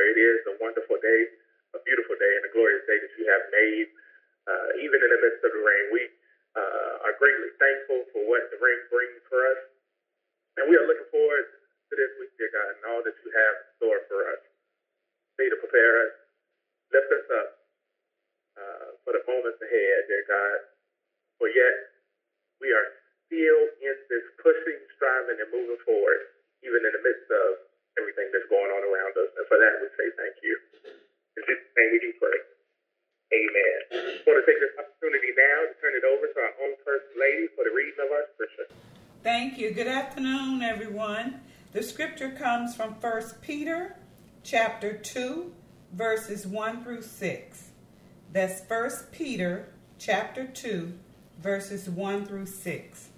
Lord. It is a wonderful day, a beautiful day, and a glorious day that you have made. Even in the midst of the rain, we are greatly thankful for what the rain brings for us. And we are looking forward to this week, dear God, and all that you have in store for us. Continue to prepare us. Lift us up for the moments ahead, dear God. For yet, we are still in this pushing, striving, and moving forward, even in the midst of everything that's going on around us. And for that, we say thank you. In Jesus' name we do pray. Amen. I want to take this opportunity now to turn it over to our own First Lady for the reading of our scripture. Thank you. Good afternoon, everyone. The scripture comes from 1 Peter chapter 2, verses 1 through 6. That's 1 Peter chapter 2, verses 1 through 6.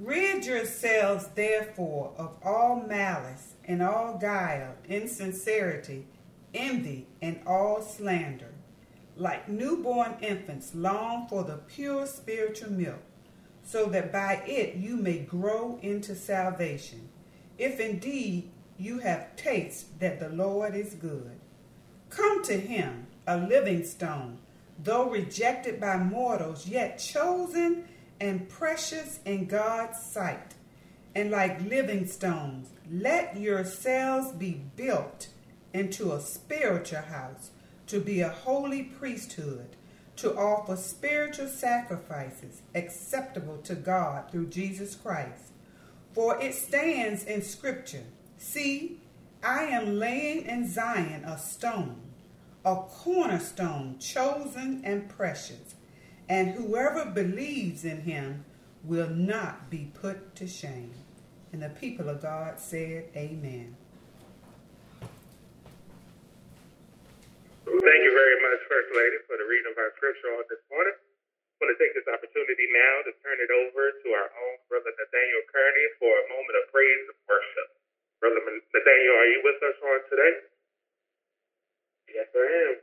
Rid yourselves, therefore, of all malice and all guile, insincerity, envy, and all slander. Like newborn infants, long for the pure spiritual milk, so that by it you may grow into salvation, if indeed you have tasted that the Lord is good. Come to him, a living stone, though rejected by mortals, yet chosen and precious in God's sight. And like living stones, let yourselves be built into a spiritual house, to be a holy priesthood, to offer spiritual sacrifices acceptable to God through Jesus Christ. For it stands in Scripture, see, I am laying in Zion a stone, a cornerstone chosen and precious, and whoever believes in him will not be put to shame. And the people of God said, amen. Thank you very much, First Lady, for the reading of our scripture on this morning. I want to take this opportunity now to turn it over to our own Brother Nathaniel Kearney for a moment of praise and worship. Brother Nathaniel, are you with us on today? Yes, I am.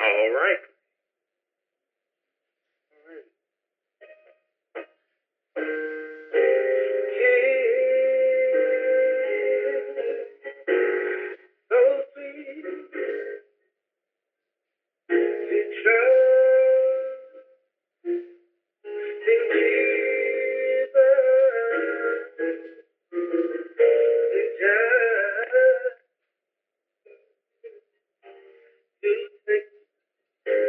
All right. All right. Thank you.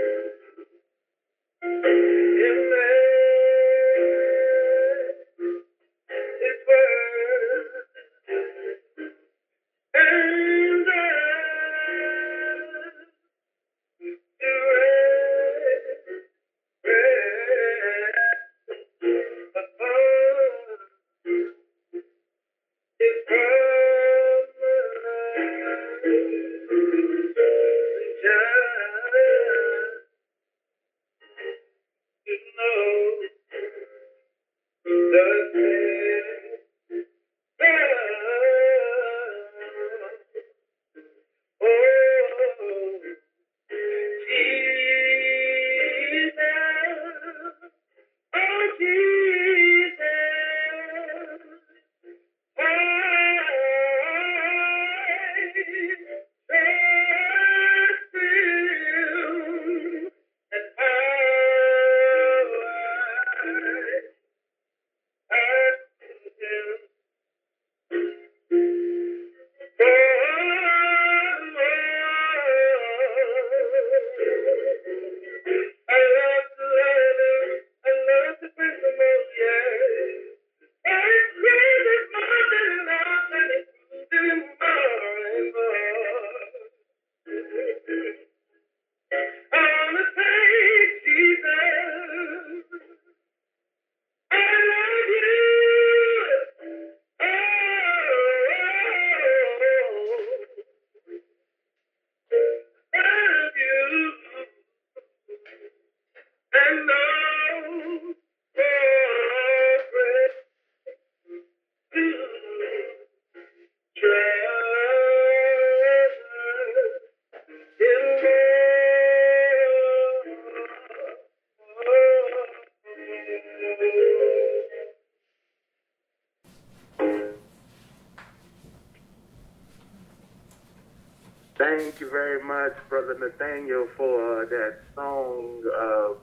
Thank you very much, Brother Nathaniel, for that song,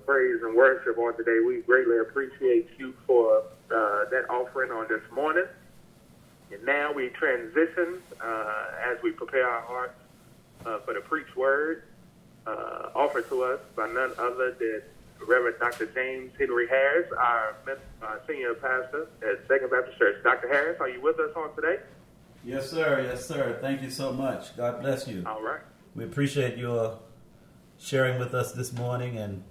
praise and worship on today. We greatly appreciate you for that offering on this morning. And now we transition as we prepare our hearts for the preached word offered to us by none other than Reverend Dr. James Henry Harris, our senior pastor at Second Baptist Church. Dr. Harris, are you with us on today? Yes, sir. Yes, sir. Thank you so much. God bless you. All right. We appreciate your sharing with us this morning, and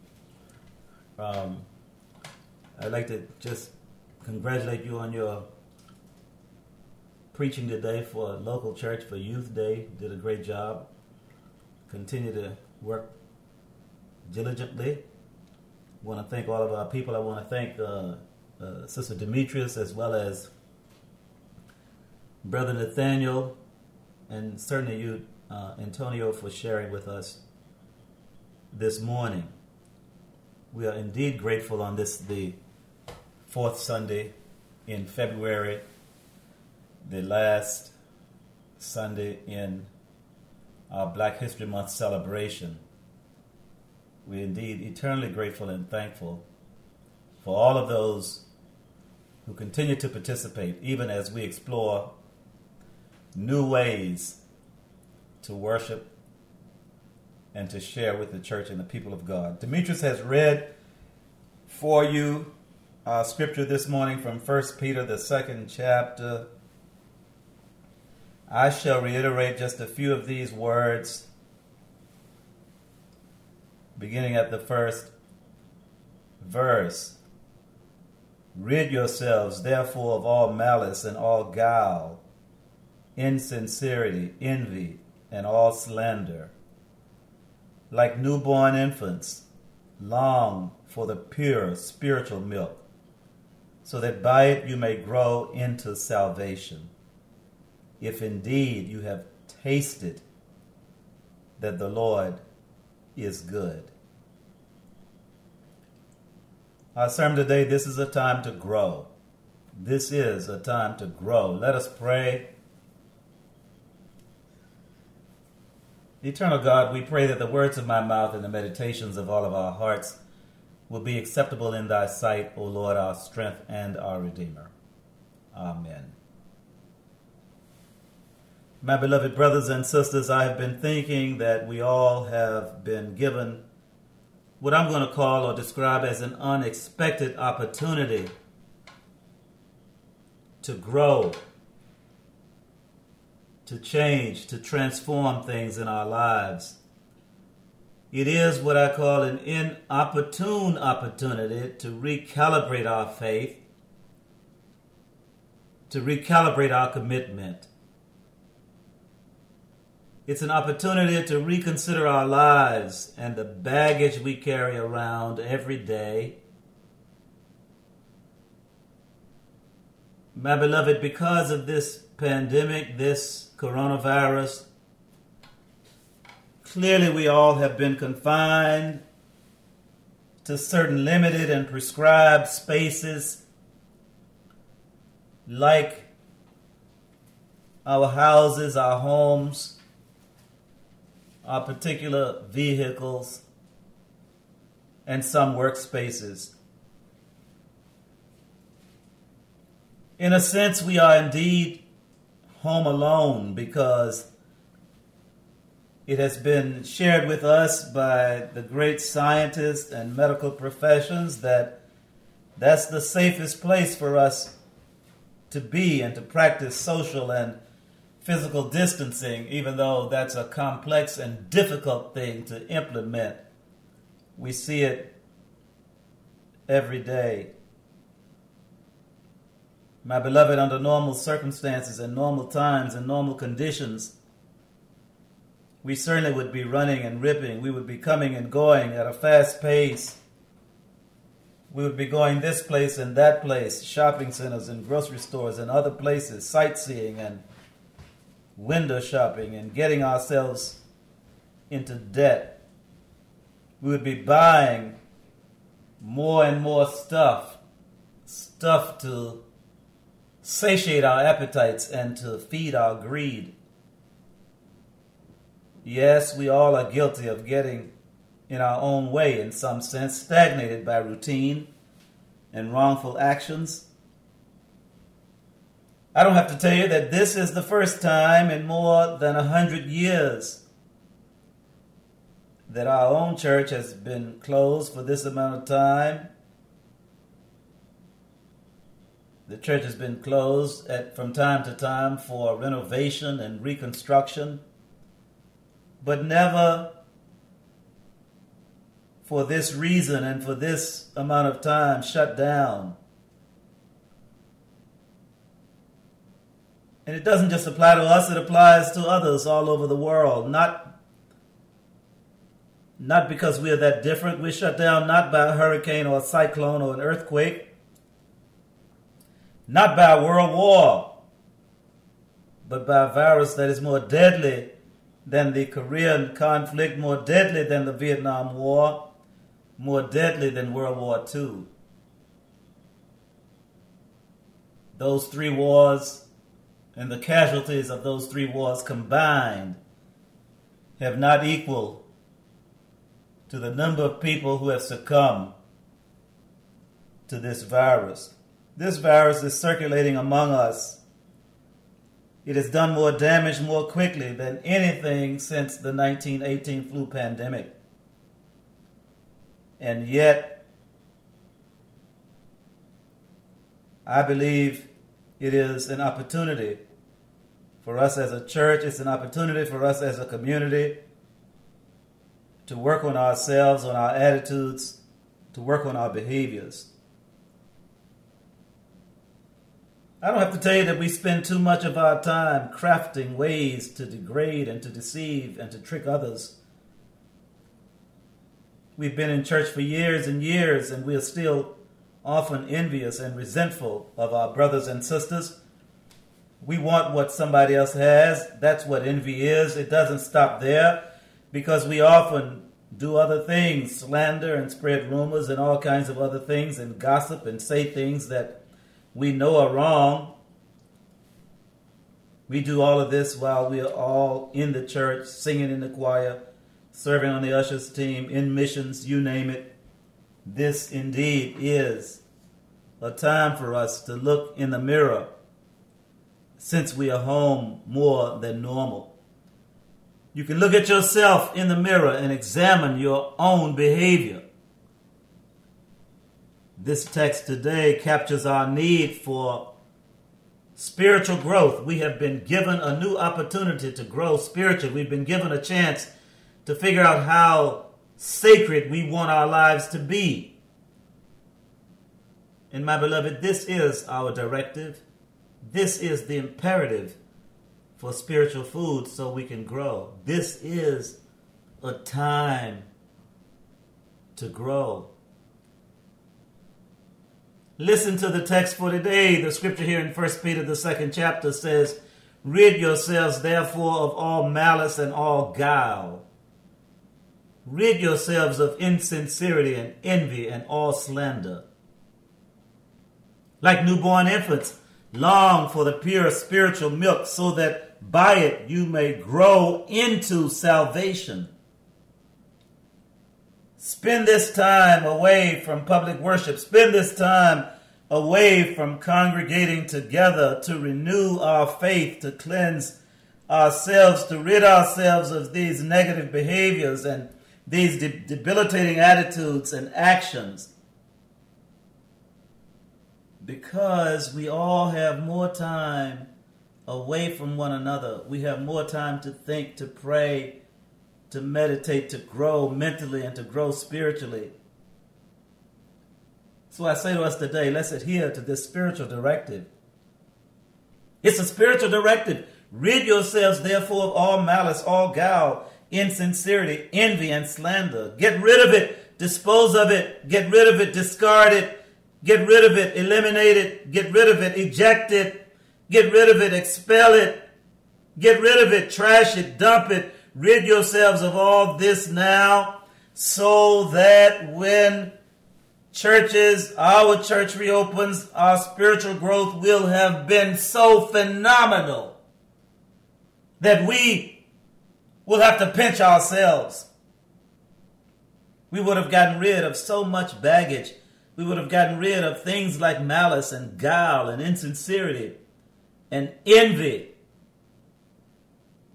I'd like to just congratulate you on your preaching today for a local church for Youth Day. Did a great job. Continue to work diligently. I want to thank all of our people. I want to thank Sister Demetrius as well as Brother Nathaniel, and certainly you, Antonio, for sharing with us this morning. We are indeed grateful on this, the fourth Sunday in February, the last Sunday in our Black History Month celebration. We're indeed eternally grateful and thankful for all of those who continue to participate, even as we explore new ways to worship and to share with the church and the people of God. Demetrius has read for you scripture this morning from 1 Peter, the second chapter. I shall reiterate just a few of these words, beginning at the first verse. Rid yourselves, therefore, of all malice and all guile, insincerity, envy, and all slander. Like newborn infants, long for the pure spiritual milk, so that by it you may grow into salvation, if indeed you have tasted that the Lord is good. Our sermon today, this is a time to grow. This is a time to grow. Let us pray. Eternal God, we pray that the words of my mouth and the meditations of all of our hearts will be acceptable in thy sight, O Lord, our strength and our Redeemer. Amen. My beloved brothers and sisters, I have been thinking that we all have been given what I'm going to call or describe as an unexpected opportunity to grow, to change, to transform things in our lives. It is what I call an inopportune opportunity to recalibrate our faith, to recalibrate our commitment. It's an opportunity to reconsider our lives and the baggage we carry around every day. My beloved, because of this pandemic, this coronavirus, clearly we all have been confined to certain limited and prescribed spaces like our houses, our homes, our particular vehicles, and some workspaces. In a sense, we are indeed home alone, because it has been shared with us by the great scientists and medical professions that that's the safest place for us to be and to practice social and physical distancing, even though that's a complex and difficult thing to implement. We see it every day. My beloved, under normal circumstances and normal times and normal conditions, we certainly would be running and ripping. We would be coming and going at a fast pace. We would be going this place and that place, shopping centers and grocery stores and other places, sightseeing and window shopping and getting ourselves into debt. We would be buying more and more stuff to satiate our appetites and to feed our greed. Yes, we all are guilty of getting in our own way in some sense, stagnated by routine and wrongful actions. I don't have to tell you that this is the first time in more than 100 years that our own church has been closed for this amount of time. The church has been closed from time to time for renovation and reconstruction, but never for this reason and for this amount of time shut down. And it doesn't just apply to us, it applies to others all over the world. Not because we are that different. We're shut down not by a hurricane or a cyclone or an earthquake, not by a world war, but by a virus that is more deadly than the Korean conflict, more deadly than the Vietnam War, more deadly than World War II. Those three wars and the casualties of those three wars combined have not equaled to the number of people who have succumbed to this virus. This virus is circulating among us. It has done more damage more quickly than anything since the 1918 flu pandemic. And yet, I believe it is an opportunity for us as a church, it's an opportunity for us as a community to work on ourselves, on our attitudes, to work on our behaviors. I don't have to tell you that we spend too much of our time crafting ways to degrade and to deceive and to trick others. We've been in church for years and years, and we are still often envious and resentful of our brothers and sisters. We want what somebody else has. That's what envy is. It doesn't stop there, because we often do other things, slander and spread rumors and all kinds of other things, and gossip and say things that we know are wrong. We do all of this while we are all in the church, singing in the choir, serving on the ushers team, in missions, you name it. This indeed is a time for us to look in the mirror, since we are home more than normal. You can look at yourself in the mirror and examine your own behavior. This text today captures our need for spiritual growth. We have been given a new opportunity to grow spiritually. We've been given a chance to figure out how sacred we want our lives to be. And my beloved, this is our directive. This is the imperative for spiritual food so we can grow. This is a time to grow. Listen to the text for today. The scripture here in 1 Peter, the second chapter, says, "Rid yourselves, therefore, of all malice and all guile. Rid yourselves of insincerity and envy and all slander. Like newborn infants, long for the pure spiritual milk, so that by it you may grow into salvation." Spend this time away from public worship. Spend this time away from congregating together to renew our faith, to cleanse ourselves, to rid ourselves of these negative behaviors and these debilitating attitudes and actions. Because we all have more time away from one another. We have more time to think, to pray, to meditate, to grow mentally and to grow spiritually. So I say to us today, let's adhere to this spiritual directive. It's a spiritual directive. Rid yourselves, therefore, of all malice, all guile, insincerity, envy, and slander. Get rid of it. Dispose of it. Get rid of it. Discard it. Get rid of it. Eliminate it. Get rid of it. Eject it. Get rid of it. Expel it. Get rid of it. Trash it. Dump it. Rid yourselves of all this now, so that when our church reopens, our spiritual growth will have been so phenomenal that we We'll have to pinch ourselves. We would have gotten rid of so much baggage. We would have gotten rid of things like malice and guile and insincerity and envy.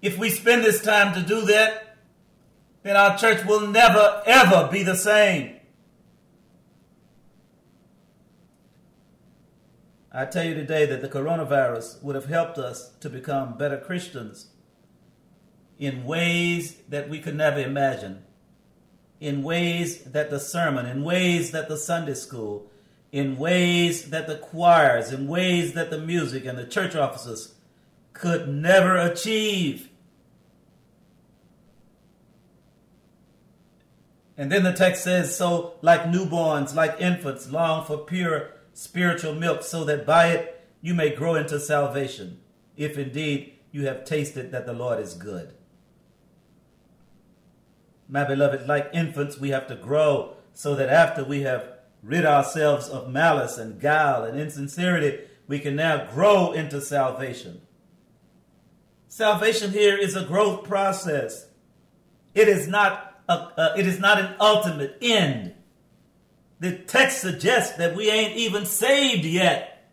If we spend this time to do that, then our church will never, ever be the same. I tell you today that the coronavirus would have helped us to become better Christians in ways that we could never imagine, in ways that the sermon, in ways that the Sunday school, in ways that the choirs, in ways that the music and the church offices could never achieve. And then the text says, so like newborns, like infants, long for pure spiritual milk, so that by it you may grow into salvation, if indeed you have tasted that the Lord is good. My beloved, like infants, we have to grow so that after we have rid ourselves of malice and guile and insincerity, we can now grow into salvation. Salvation here is a growth process. It is not an ultimate end. The text suggests that we ain't even saved yet.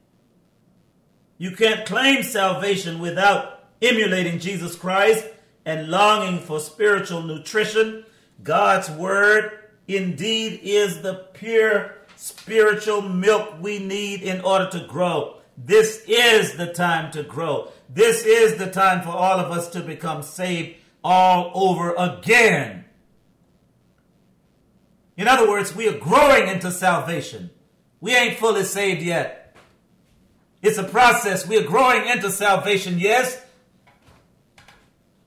You can't claim salvation without emulating Jesus Christ and longing for spiritual nutrition. God's word indeed is the pure spiritual milk we need in order to grow. This is the time to grow. This is the time for all of us to become saved all over again. In other words, we are growing into salvation. We ain't fully saved yet. It's a process. We are growing into salvation, yes.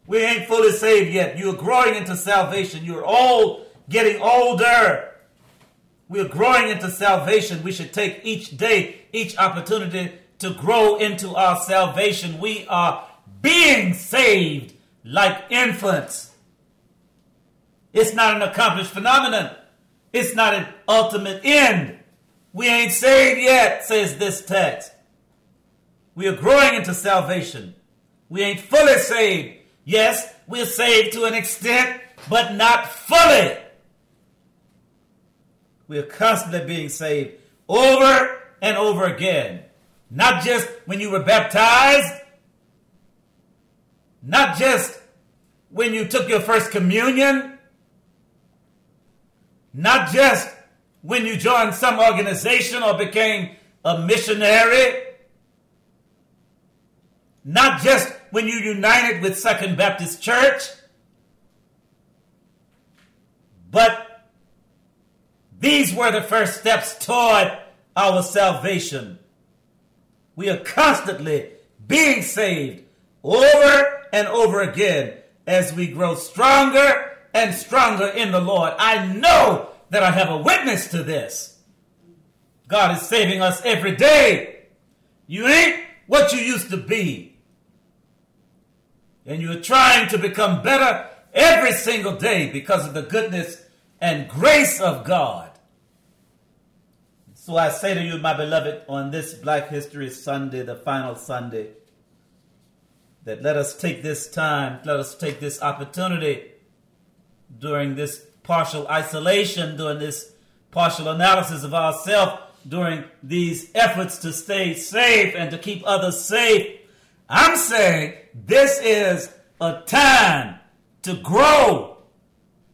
We ain't fully saved yet. You are growing into salvation. You're old, getting older. We are growing into salvation. We should take each day, each opportunity to grow into our salvation. We are being saved like infants. It's not an accomplished phenomenon. It's not an ultimate end. We ain't saved yet, says this text. We are growing into salvation. We ain't fully saved. Yes, we're saved to an extent, but not fully. We're constantly being saved over and over again. Not just when you were baptized. Not just when you took your first communion. Not just when you joined some organization or became a missionary. Not just when you united with Second Baptist Church. But these were the first steps toward our salvation. We are constantly being saved over and over again as we grow stronger and stronger in the Lord. I know that I have a witness to this. God is saving us every day. You ain't what you used to be. And you're trying to become better every single day because of the goodness and grace of God. So I say to you, my beloved, on this Black History Sunday, the final Sunday, that let us take this time, let us take this opportunity during this partial isolation, during this partial analysis of ourselves, during these efforts to stay safe and to keep others safe. I'm saying this is a time to grow.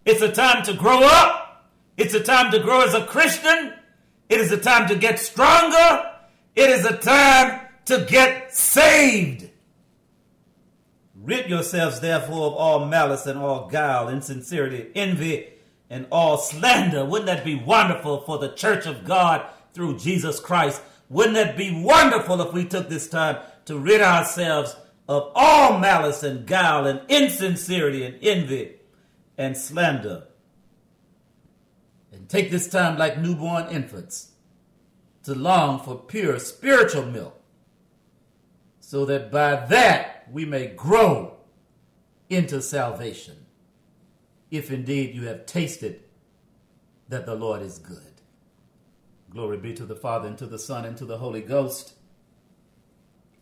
It's a time to grow up. It's a time to grow as a Christian. It is a time to get stronger. It is a time to get saved. Rid yourselves, therefore, of all malice and all guile, insincerity, envy, and all slander. Wouldn't that be wonderful for the church of God through Jesus Christ? Wouldn't that be wonderful if we took this time to rid ourselves of all malice and guile and insincerity and envy and slander? And take this time like newborn infants to long for pure spiritual milk, so that by that we may grow into salvation, if indeed you have tasted that the Lord is good. Glory be to the Father, and to the Son, and to the Holy Ghost,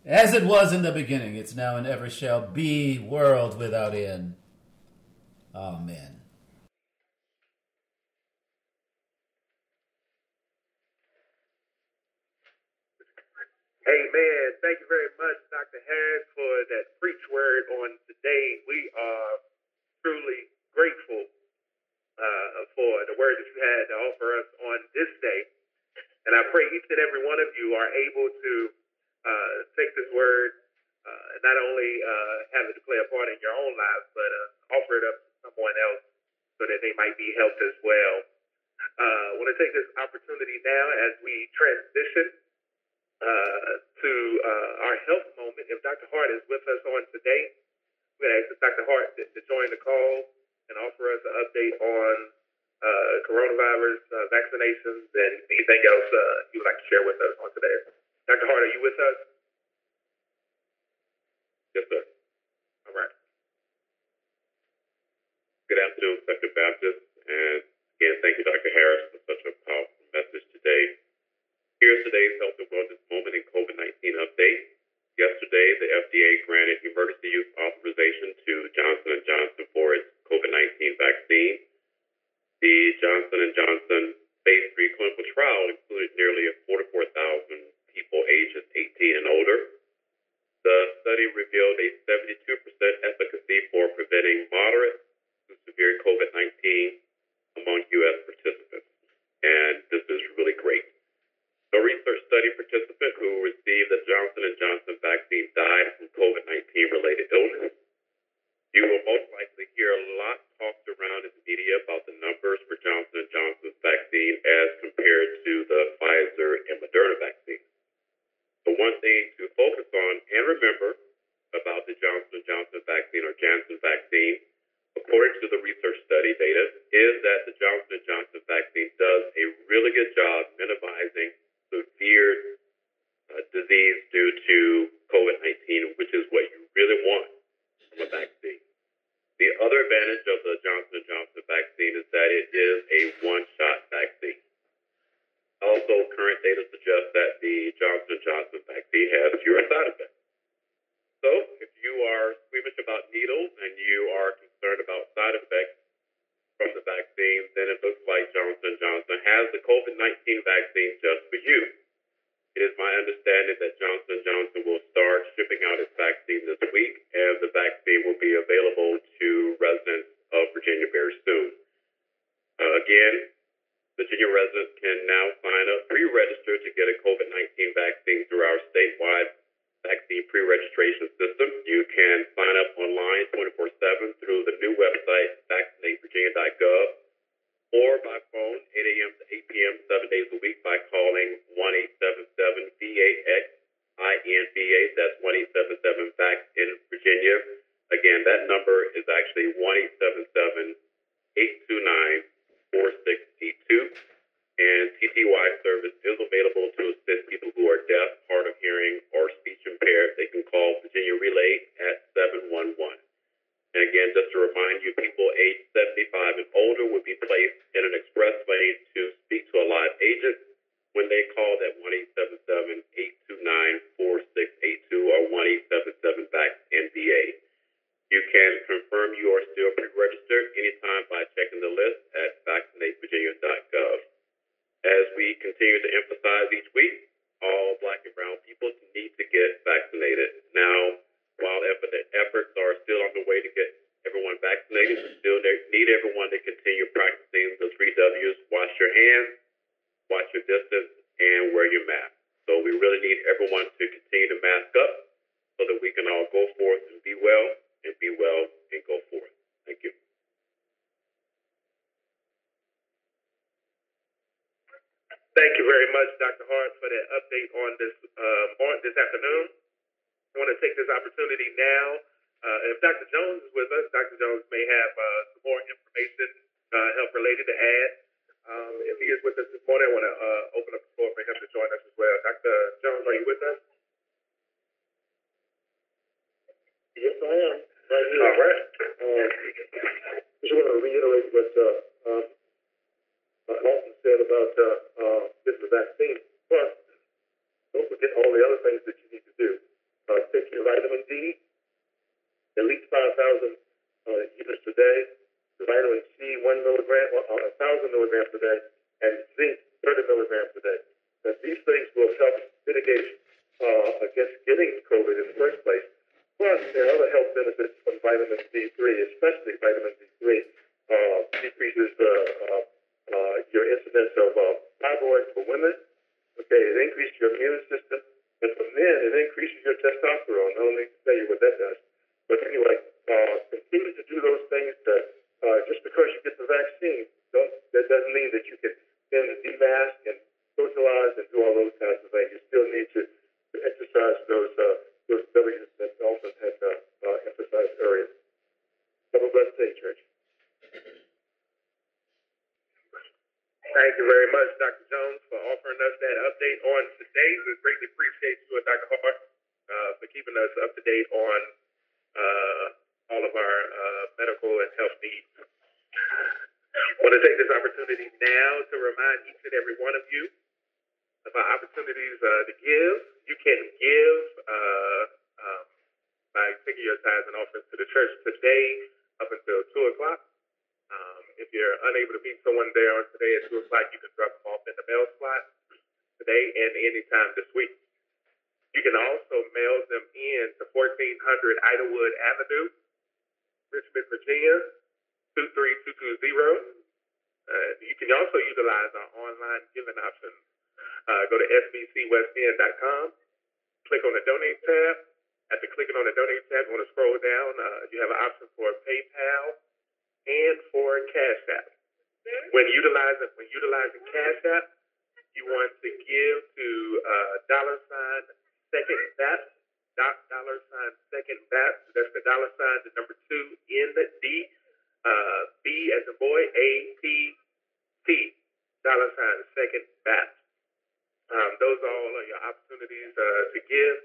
as it was in the beginning, it's now and ever shall be, world without end. Amen. Amen. Thank you very much, Dr. Harris, for that preach word on today. We are truly grateful for the word that you had to offer us on this day. And I pray each and every one of you are able to take this word, not only have it to play a part in your own lives, but offer it up to someone else so that they might be helped as well. I want to take this opportunity now as we transition to our health moment. If Dr. Hart is with us on today, we're going to ask Dr. Hart to join the call and offer us an update on coronavirus vaccinations and anything else you would like to share with us on today. Dr. Hart, are you with us? Yes, sir. All right. Good afternoon, Second Baptist. And again, thank you, Dr. Harris, for such a powerful message today. Here's today's health and wellness moment and COVID-19 update. Yesterday, the FDA granted emergency use authorization to Johnson Johnson for its COVID-19 vaccine. The Johnson Johnson phase 3 clinical trial included nearly 44,000 people ages 18 and older. The study revealed a 72% efficacy for preventing moderate to severe COVID-19 among U.S. participants. And this is really great. A research study participant who received the Johnson & Johnson vaccine died from COVID-19-related illness. You will most likely hear a lot talked around in the media about the numbers for Johnson & Johnson's vaccine as compared to the Pfizer and Moderna vaccine. The one thing to focus on and remember about the Johnson & Johnson vaccine or Janssen vaccine, according to the research study data, is that the Johnson & Johnson vaccine does a really good job minimizing severe disease due to COVID-19, which is what you really want from a vaccine. The other advantage of the Johnson & Johnson vaccine is that it is a one-shot vaccine. Also, current data suggests that the Johnson & Johnson vaccine has fewer side effects. So, if you are squeamish about needles and you are concerned about side effects from the vaccine, then it looks like Johnson & Johnson has the COVID-19 vaccine just for you. It is my understanding that Johnson & Johnson will start shipping out its vaccine this week, and the vaccine will be available to residents of Virginia very soon. Again, Virginia residents can now sign up, pre-register to get a COVID-19 vaccine through our statewide vaccine pre-registration system. You can sign up online 24/7 through the new website, vaccinatevirginia.gov, or by phone, 8 a.m. to 8 p.m., 7 days a week by calling 1-877-VAX-INVA. That's 1-877-VAX-IN-VIRGINIA. Again, that number is actually 1-877-829-4682. And TTY service is available to assist people who are deaf, hard of hearing, or speech impaired. They can call Virginia Relay at 711. And again, just to remind you, people age 75 and older would be placed in an express lane to speak to a live agent when they call that 1-877-829-4682 or 1-877-VAX-NBA. You can confirm you are still pre-registered anytime by checking the list at vaccinatevirginia.gov. As we continue to emphasize each week, all black and brown people need to get vaccinated. Now, while efforts are still on the way to get everyone vaccinated, we still need everyone to continue practicing the 3 W's, wash your hands, watch your distance, and wear your mask. So we really need everyone to continue to mask up so that we can all go forth and be well, and go forth. Thank you. Thank you very much, Dr. Hart, for that update on this afternoon. I want to take this opportunity now. If Dr. Jones is with us, Dr. Jones may have some more information, health-related to add. If he is with us this morning, I want to open up the floor for him to join us as well. Dr. Jones, are you with us? Yes, I am. Right here. All right. I just want to reiterate what Austin said about this vaccine. Plus, don't forget all the other things that you need to do. Take your vitamin D, at least 5,000 units a day. 1,000 milligrams a day, and zinc 30 milligrams a day. That these things will help mitigate against getting COVID in the first place. Plus, there are other health benefits from vitamin D3, especially vitamin D3 decreases your incidence of thyroid for women. Okay, it increases your immune system. And for men, it increases your testosterone. I don't need to tell you what that does. But anyway, continue to do those things that just because you get the vaccine, that doesn't mean that you can then demask and socialize and do all those kinds of things. You still need to exercise those W's that Dalton had emphasized earlier. Have a blessed day, Church. Thank you very much, Dr. Jones, for offering us that update on today. We greatly appreciate you and Dr. Hart for keeping us up to date on all of our medical and health needs. I want to take this opportunity now to remind each and every one of you about opportunities to give. You can give by taking your tithes and offerings to the church today up until 2 o'clock. If you're unable to meet someone there on today at 2 o'clock, you can drop them off in the mail slot today and anytime this week. You can also mail them in to 1400 Idlewood Avenue, Richmond, Virginia, 23220. You can also utilize our online giving options. Go to sbcwestend.com, click on the Donate tab. After clicking on the Donate tab, you want to scroll down. You have an option for PayPal and for Cash App. When utilizing Cash App, you want to give to $Second Baptist. That's the $2ND, B as in boy, APT, $Second Baptist. Those are all your opportunities to give.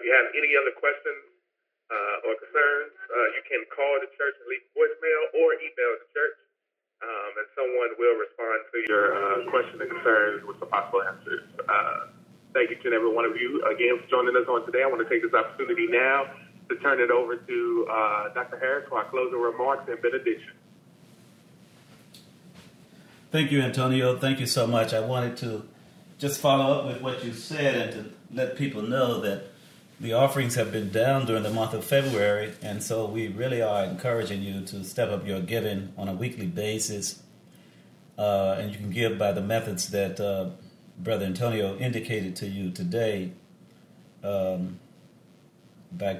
If you have any other questions or concerns, you can call the church and leave a voicemail or email the church, and someone will respond to your questions and concerns with the possible answers. Thank you to every one of you again for joining us on today. I want to take this opportunity now to turn it over to Dr. Harris for our closing remarks and benediction. Thank you, Antonio. Thank you so much. I wanted to just follow up with what you said and to let people know that the offerings have been down during the month of February, and so we really are encouraging you to step up your giving on a weekly basis, and you can give by the methods that Brother Antonio indicated to you today, by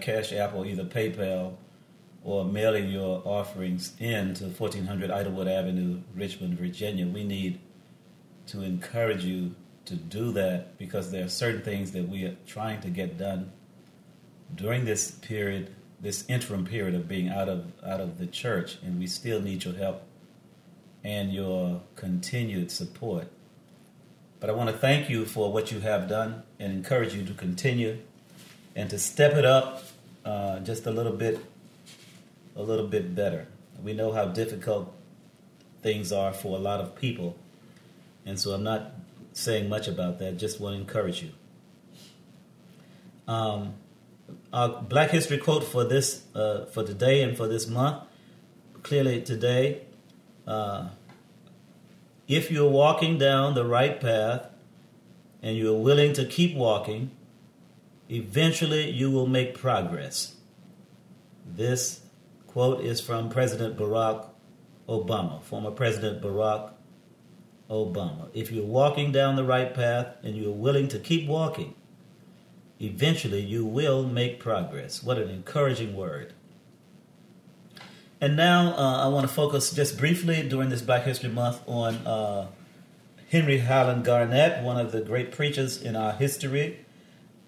Cash App or either PayPal or mailing your offerings in to 1400 Idlewood Avenue, Richmond, Virginia. We need to encourage you to do that because there are certain things that we are trying to get done during this period, this interim period of being out of the church, and we still need your help and your continued support. But I want to thank you for what you have done and encourage you to continue and to step it up just a little bit better. We know how difficult things are for a lot of people, and so I'm not saying much about that, just want to encourage you. Our Black History quote for this, for today and for this month, clearly today, if you're walking down the right path and you're willing to keep walking, eventually you will make progress. This quote is from President Barack Obama, former President Barack Obama. If you're walking down the right path and you're willing to keep walking, eventually you will make progress. What an encouraging word. And now I want to focus just briefly during this Black History Month on Henry Highland Garnett, one of the great preachers in our history,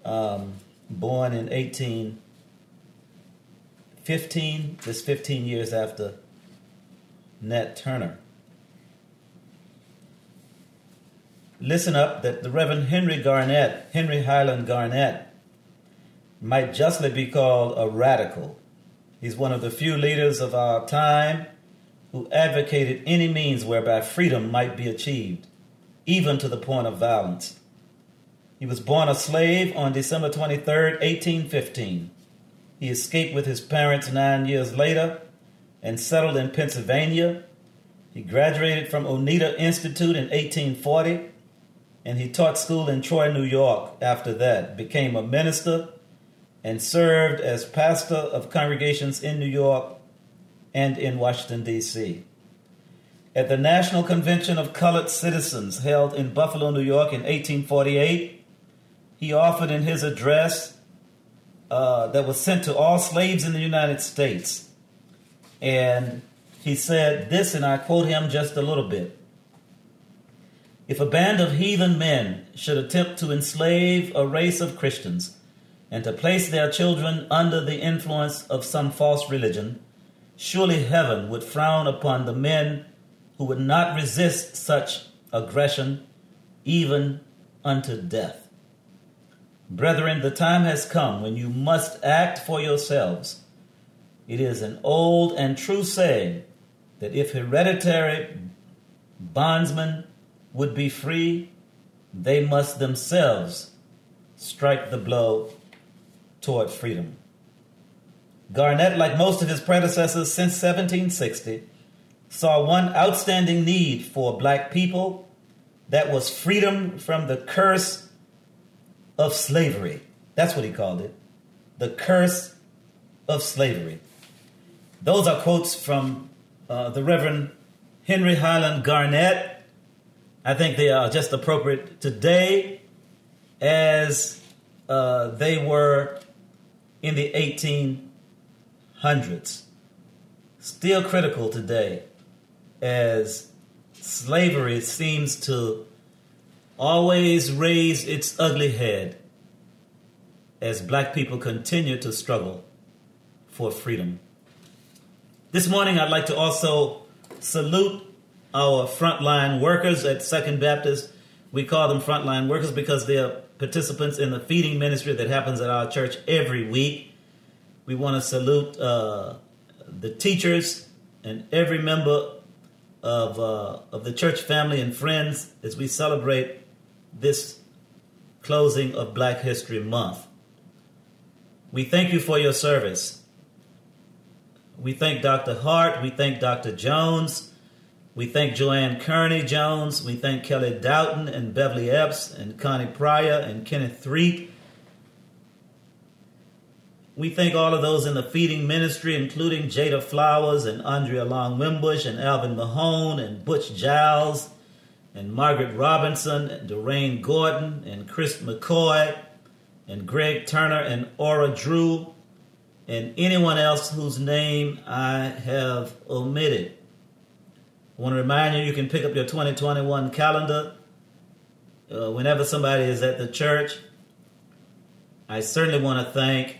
born in 1815, just 15 years after Nat Turner. Listen up, that the Reverend Henry Highland Garnett, might justly be called a radical. He's one of the few leaders of our time who advocated any means whereby freedom might be achieved, even to the point of violence. He was born a slave on December 23, 1815. He escaped with his parents 9 years later and settled in Pennsylvania. He graduated from Oneida Institute in 1840, and he taught school in Troy, New York after that, became a minister, and served as pastor of congregations in New York and in Washington, D.C. At the National Convention of Colored Citizens held in Buffalo, New York in 1848, he offered in his address that was sent to all slaves in the United States. And he said this, and I quote him just a little bit. "If a band of heathen men should attempt to enslave a race of Christians and to place their children under the influence of some false religion, surely heaven would frown upon the men who would not resist such aggression, even unto death. Brethren, the time has come when you must act for yourselves. It is an old and true saying that if hereditary bondsmen would be free, they must themselves strike the blow toward freedom." Garnett, like most of his predecessors since 1760, saw one outstanding need for black people, that was freedom from the curse of slavery. That's what he called it, the curse of slavery. Those are quotes from the Reverend Henry Highland Garnett. I think they are just appropriate today as they were in the 1800s. Still critical today as slavery seems to always raise its ugly head as black people continue to struggle for freedom. This morning I'd like to also salute our frontline workers at Second Baptist. We call them frontline workers because they are participants in the feeding ministry that happens at our church every week. We want to salute the teachers and every member of the church family and friends as we celebrate this closing of Black History Month. We thank you for your service. We thank Dr. Hart. We thank Dr. Jones. We thank Joanne Kearney Jones. We thank Kelly Doughton and Beverly Epps and Connie Pryor and Kenneth Threat. We thank all of those in the feeding ministry, including Jada Flowers and Andrea Long-Wimbush and Alvin Mahone and Butch Giles and Margaret Robinson and Doreen Gordon and Chris McCoy and Greg Turner and Aura Drew and anyone else whose name I have omitted. I want to remind you, you can pick up your 2021 calendar whenever somebody is at the church. I certainly want to thank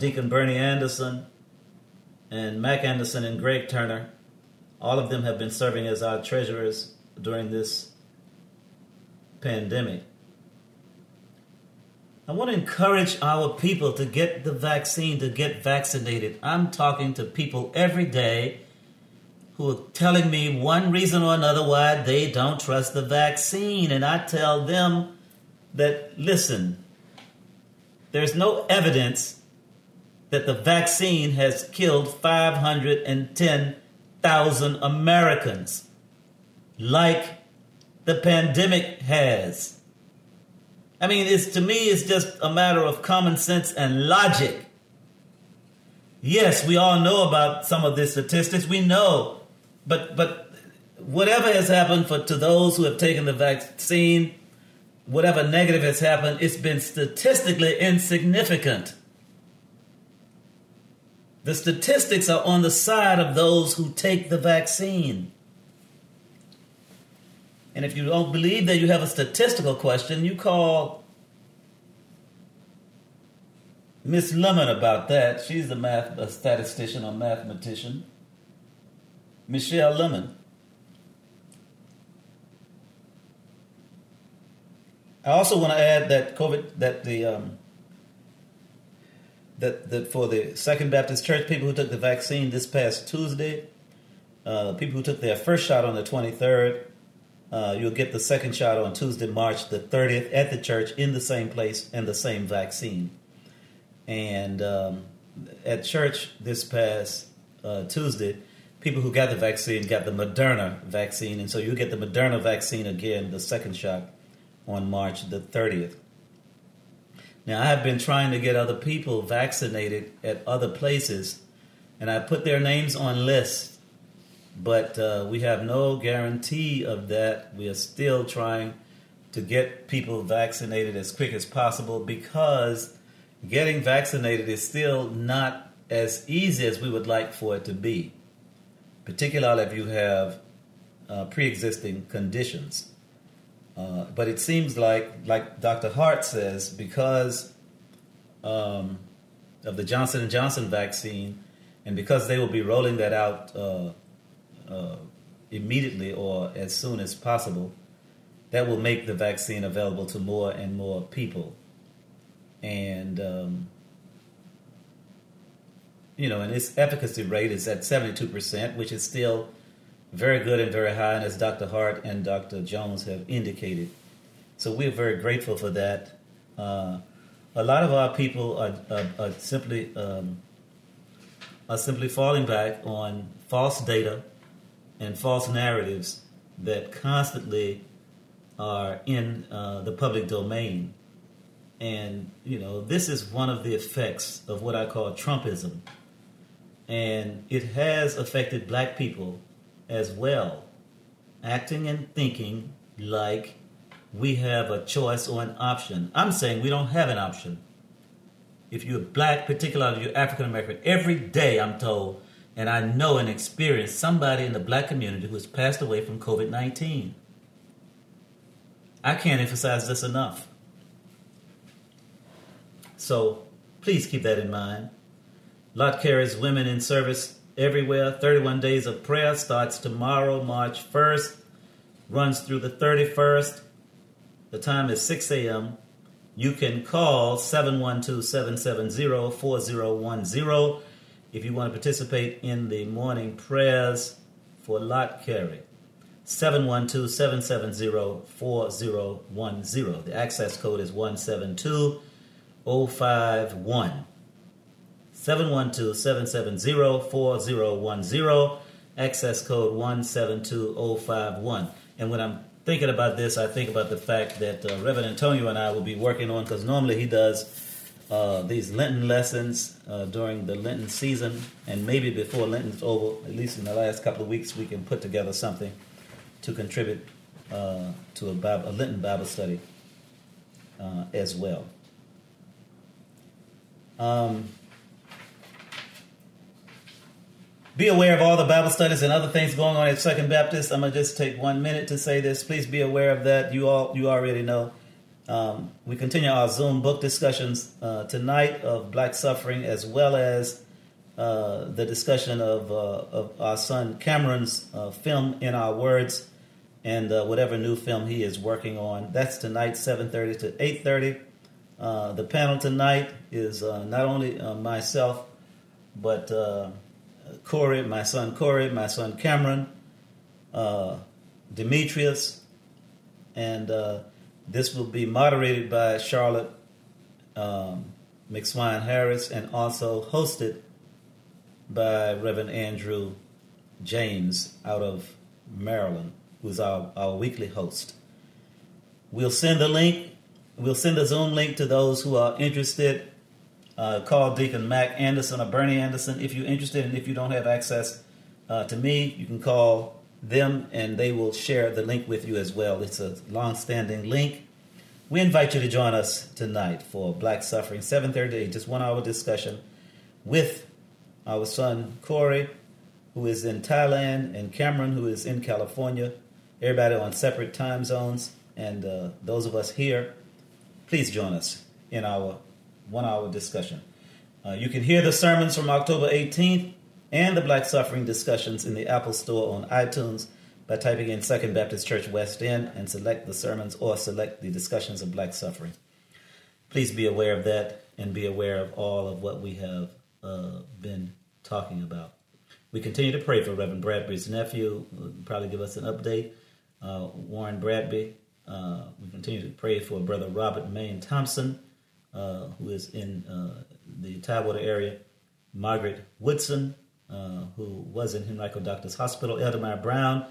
Deacon Bernie Anderson and Mac Anderson and Greg Turner. All of them have been serving as our treasurers during this pandemic. I want to encourage our people to get the vaccine, to get vaccinated. I'm talking to people every day who are telling me one reason or another why they don't trust the vaccine. And I tell them that, listen, there's no evidence that the vaccine has killed 510,000 Americans like the pandemic has. I mean, to me, it's just a matter of common sense and logic. Yes, we all know about some of the statistics. We know. But whatever has happened to those who have taken the vaccine, whatever negative has happened, it's been statistically insignificant. The statistics are on the side of those who take the vaccine. And if you don't believe that you have a statistical question, you call Miss Lemon about that. She's a statistician or mathematician. Michelle Lemon. I also want to add that that for the Second Baptist Church, people who took the vaccine this past Tuesday, people who took their first shot on the 23rd, you'll get the second shot on Tuesday, March the 30th at the church in the same place and the same vaccine. And at church this past Tuesday, people who got the vaccine got the Moderna vaccine, and so you'll get the Moderna vaccine again, the second shot, on March the 30th. Now, I have been trying to get other people vaccinated at other places, and I put their names on lists, but we have no guarantee of that. We are still trying to get people vaccinated as quick as possible because getting vaccinated is still not as easy as we would like for it to be, particularly if you have pre-existing conditions. But it seems like Dr. Hart says, because of the Johnson Johnson vaccine, and because they will be rolling that out immediately or as soon as possible, that will make the vaccine available to more and more people. And, you know, and its efficacy rate is at 72%, which is still very good and very high, and as Dr. Hart and Dr. Jones have indicated. So we're very grateful for that. A lot of our people are simply falling back on false data and false narratives that constantly are in the public domain. And, you know, this is one of the effects of what I call Trumpism. And it has affected black people as well, acting and thinking like we have a choice or an option. I'm saying we don't have an option. If you're black, particularly if you're African-American, every day I'm told, and I know and experience somebody in the black community who has passed away from COVID-19. I can't emphasize this enough. So please keep that in mind. Lot carries women in service everywhere. 31 days of prayer starts tomorrow, March 1st, runs through the 31st. The time is 6 a.m. You can call 712-770-4010 if you want to participate in the morning prayers for Lot Carey. 712-770-4010. The access code is 172051. 712-770-4010, access code 172051. And when I'm thinking about this, I think about the fact that Reverend Antonio and I will be working on, because normally he does these Lenten lessons during the Lenten season, and maybe before Lenton's over, at least in the last couple of weeks, we can put together something to contribute to a Lenten Bible study as well. Be aware of all the Bible studies and other things going on at Second Baptist. I'm going to just take 1 minute to say this. Please be aware of that. You already know. We continue our Zoom book discussions tonight of black suffering, as well as the discussion of our son Cameron's film, In Our Words, and whatever new film he is working on. That's tonight, 7:30 to 8:30. The panel tonight is not only myself, but... Corey, my son Cameron, Demetrius, and this will be moderated by Charlotte McSwine Harris and also hosted by Reverend Andrew James out of Maryland, who's our weekly host. We'll send the link, we'll send the Zoom link to those who are interested. Call Deacon Mac Anderson or Bernie Anderson if you're interested, and if you don't have access to me, you can call them and they will share the link with you as well. It's a long-standing link. We invite you to join us tonight for Black Suffering, 7:30, just 1 hour discussion with our son Corey, who is in Thailand, and Cameron, who is in California. Everybody on separate time zones, and those of us here, please join us in our 1 hour discussion. You can hear the sermons from October 18th and the Black Suffering discussions in the Apple Store on iTunes by typing in Second Baptist Church West End and select the sermons or select the discussions of Black Suffering. Please be aware of that and be aware of all of what we have been talking about. We continue to pray for Reverend Bradbury's nephew. He'll probably give us an update. Warren Bradbury. We continue to pray for Brother Robert Maine Thompson, who is in the Tidewater area, Margaret Woodson, who was in Henry Highland Doctors Hospital, Edelmira Brown,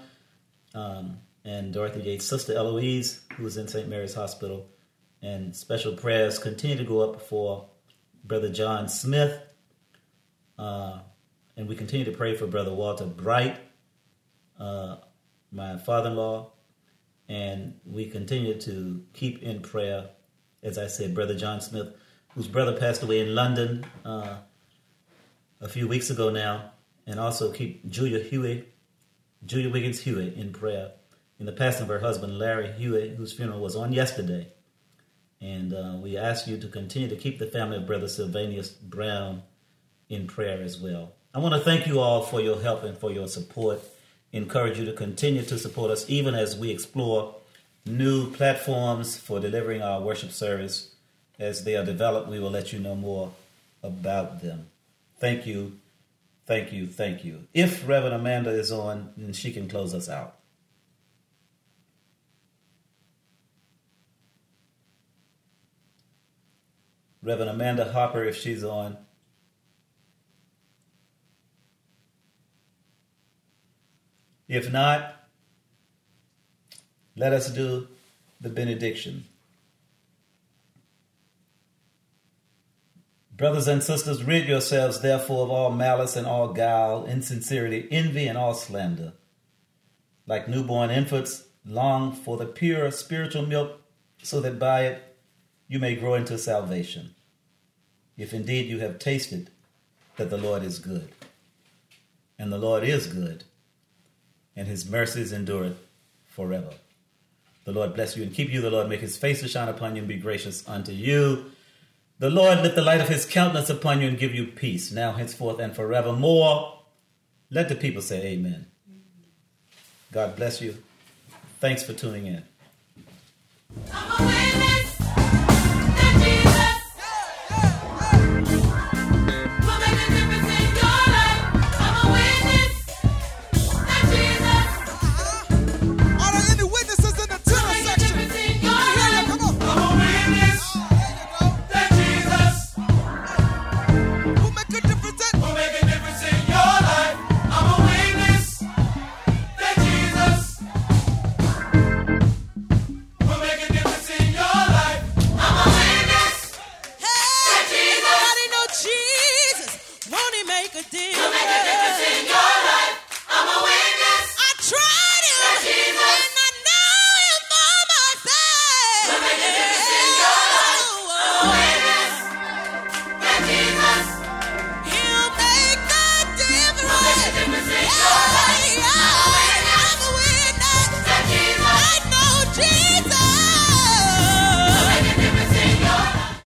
and Dorothy Yates' sister, Eloise, who was in St. Mary's Hospital. And special prayers continue to go up for Brother John Smith. And we continue to pray for Brother Walter Bright, my father-in-law. And we continue to keep in prayer, as I said, Brother John Smith, whose brother passed away in London a few weeks ago now. And also keep Julia Wiggins Hewitt in prayer, in the passing of her husband, Larry Hewitt, whose funeral was on yesterday. And we ask you to continue to keep the family of Brother Sylvanus Brown in prayer as well. I want to thank you all for your help and for your support. Encourage you to continue to support us, even as we explore new platforms for delivering our worship service. As they are developed, we will let you know more about them. Thank you, thank you, thank you. If Reverend Amanda is on, then she can close us out. Reverend Amanda Harper, if she's on. If not, let us do the benediction. Brothers and sisters, rid yourselves, therefore, of all malice and all guile, insincerity, envy, and all slander. Like newborn infants, long for the pure spiritual milk, so that by it you may grow into salvation, if indeed you have tasted that the Lord is good. And the Lord is good, and his mercies endureth forever. The Lord bless you and keep you. The Lord make his face to shine upon you and be gracious unto you. The Lord lift the light of his countenance upon you and give you peace, now, henceforth, and forevermore. Let the people say amen. God bless you. Thanks for tuning in.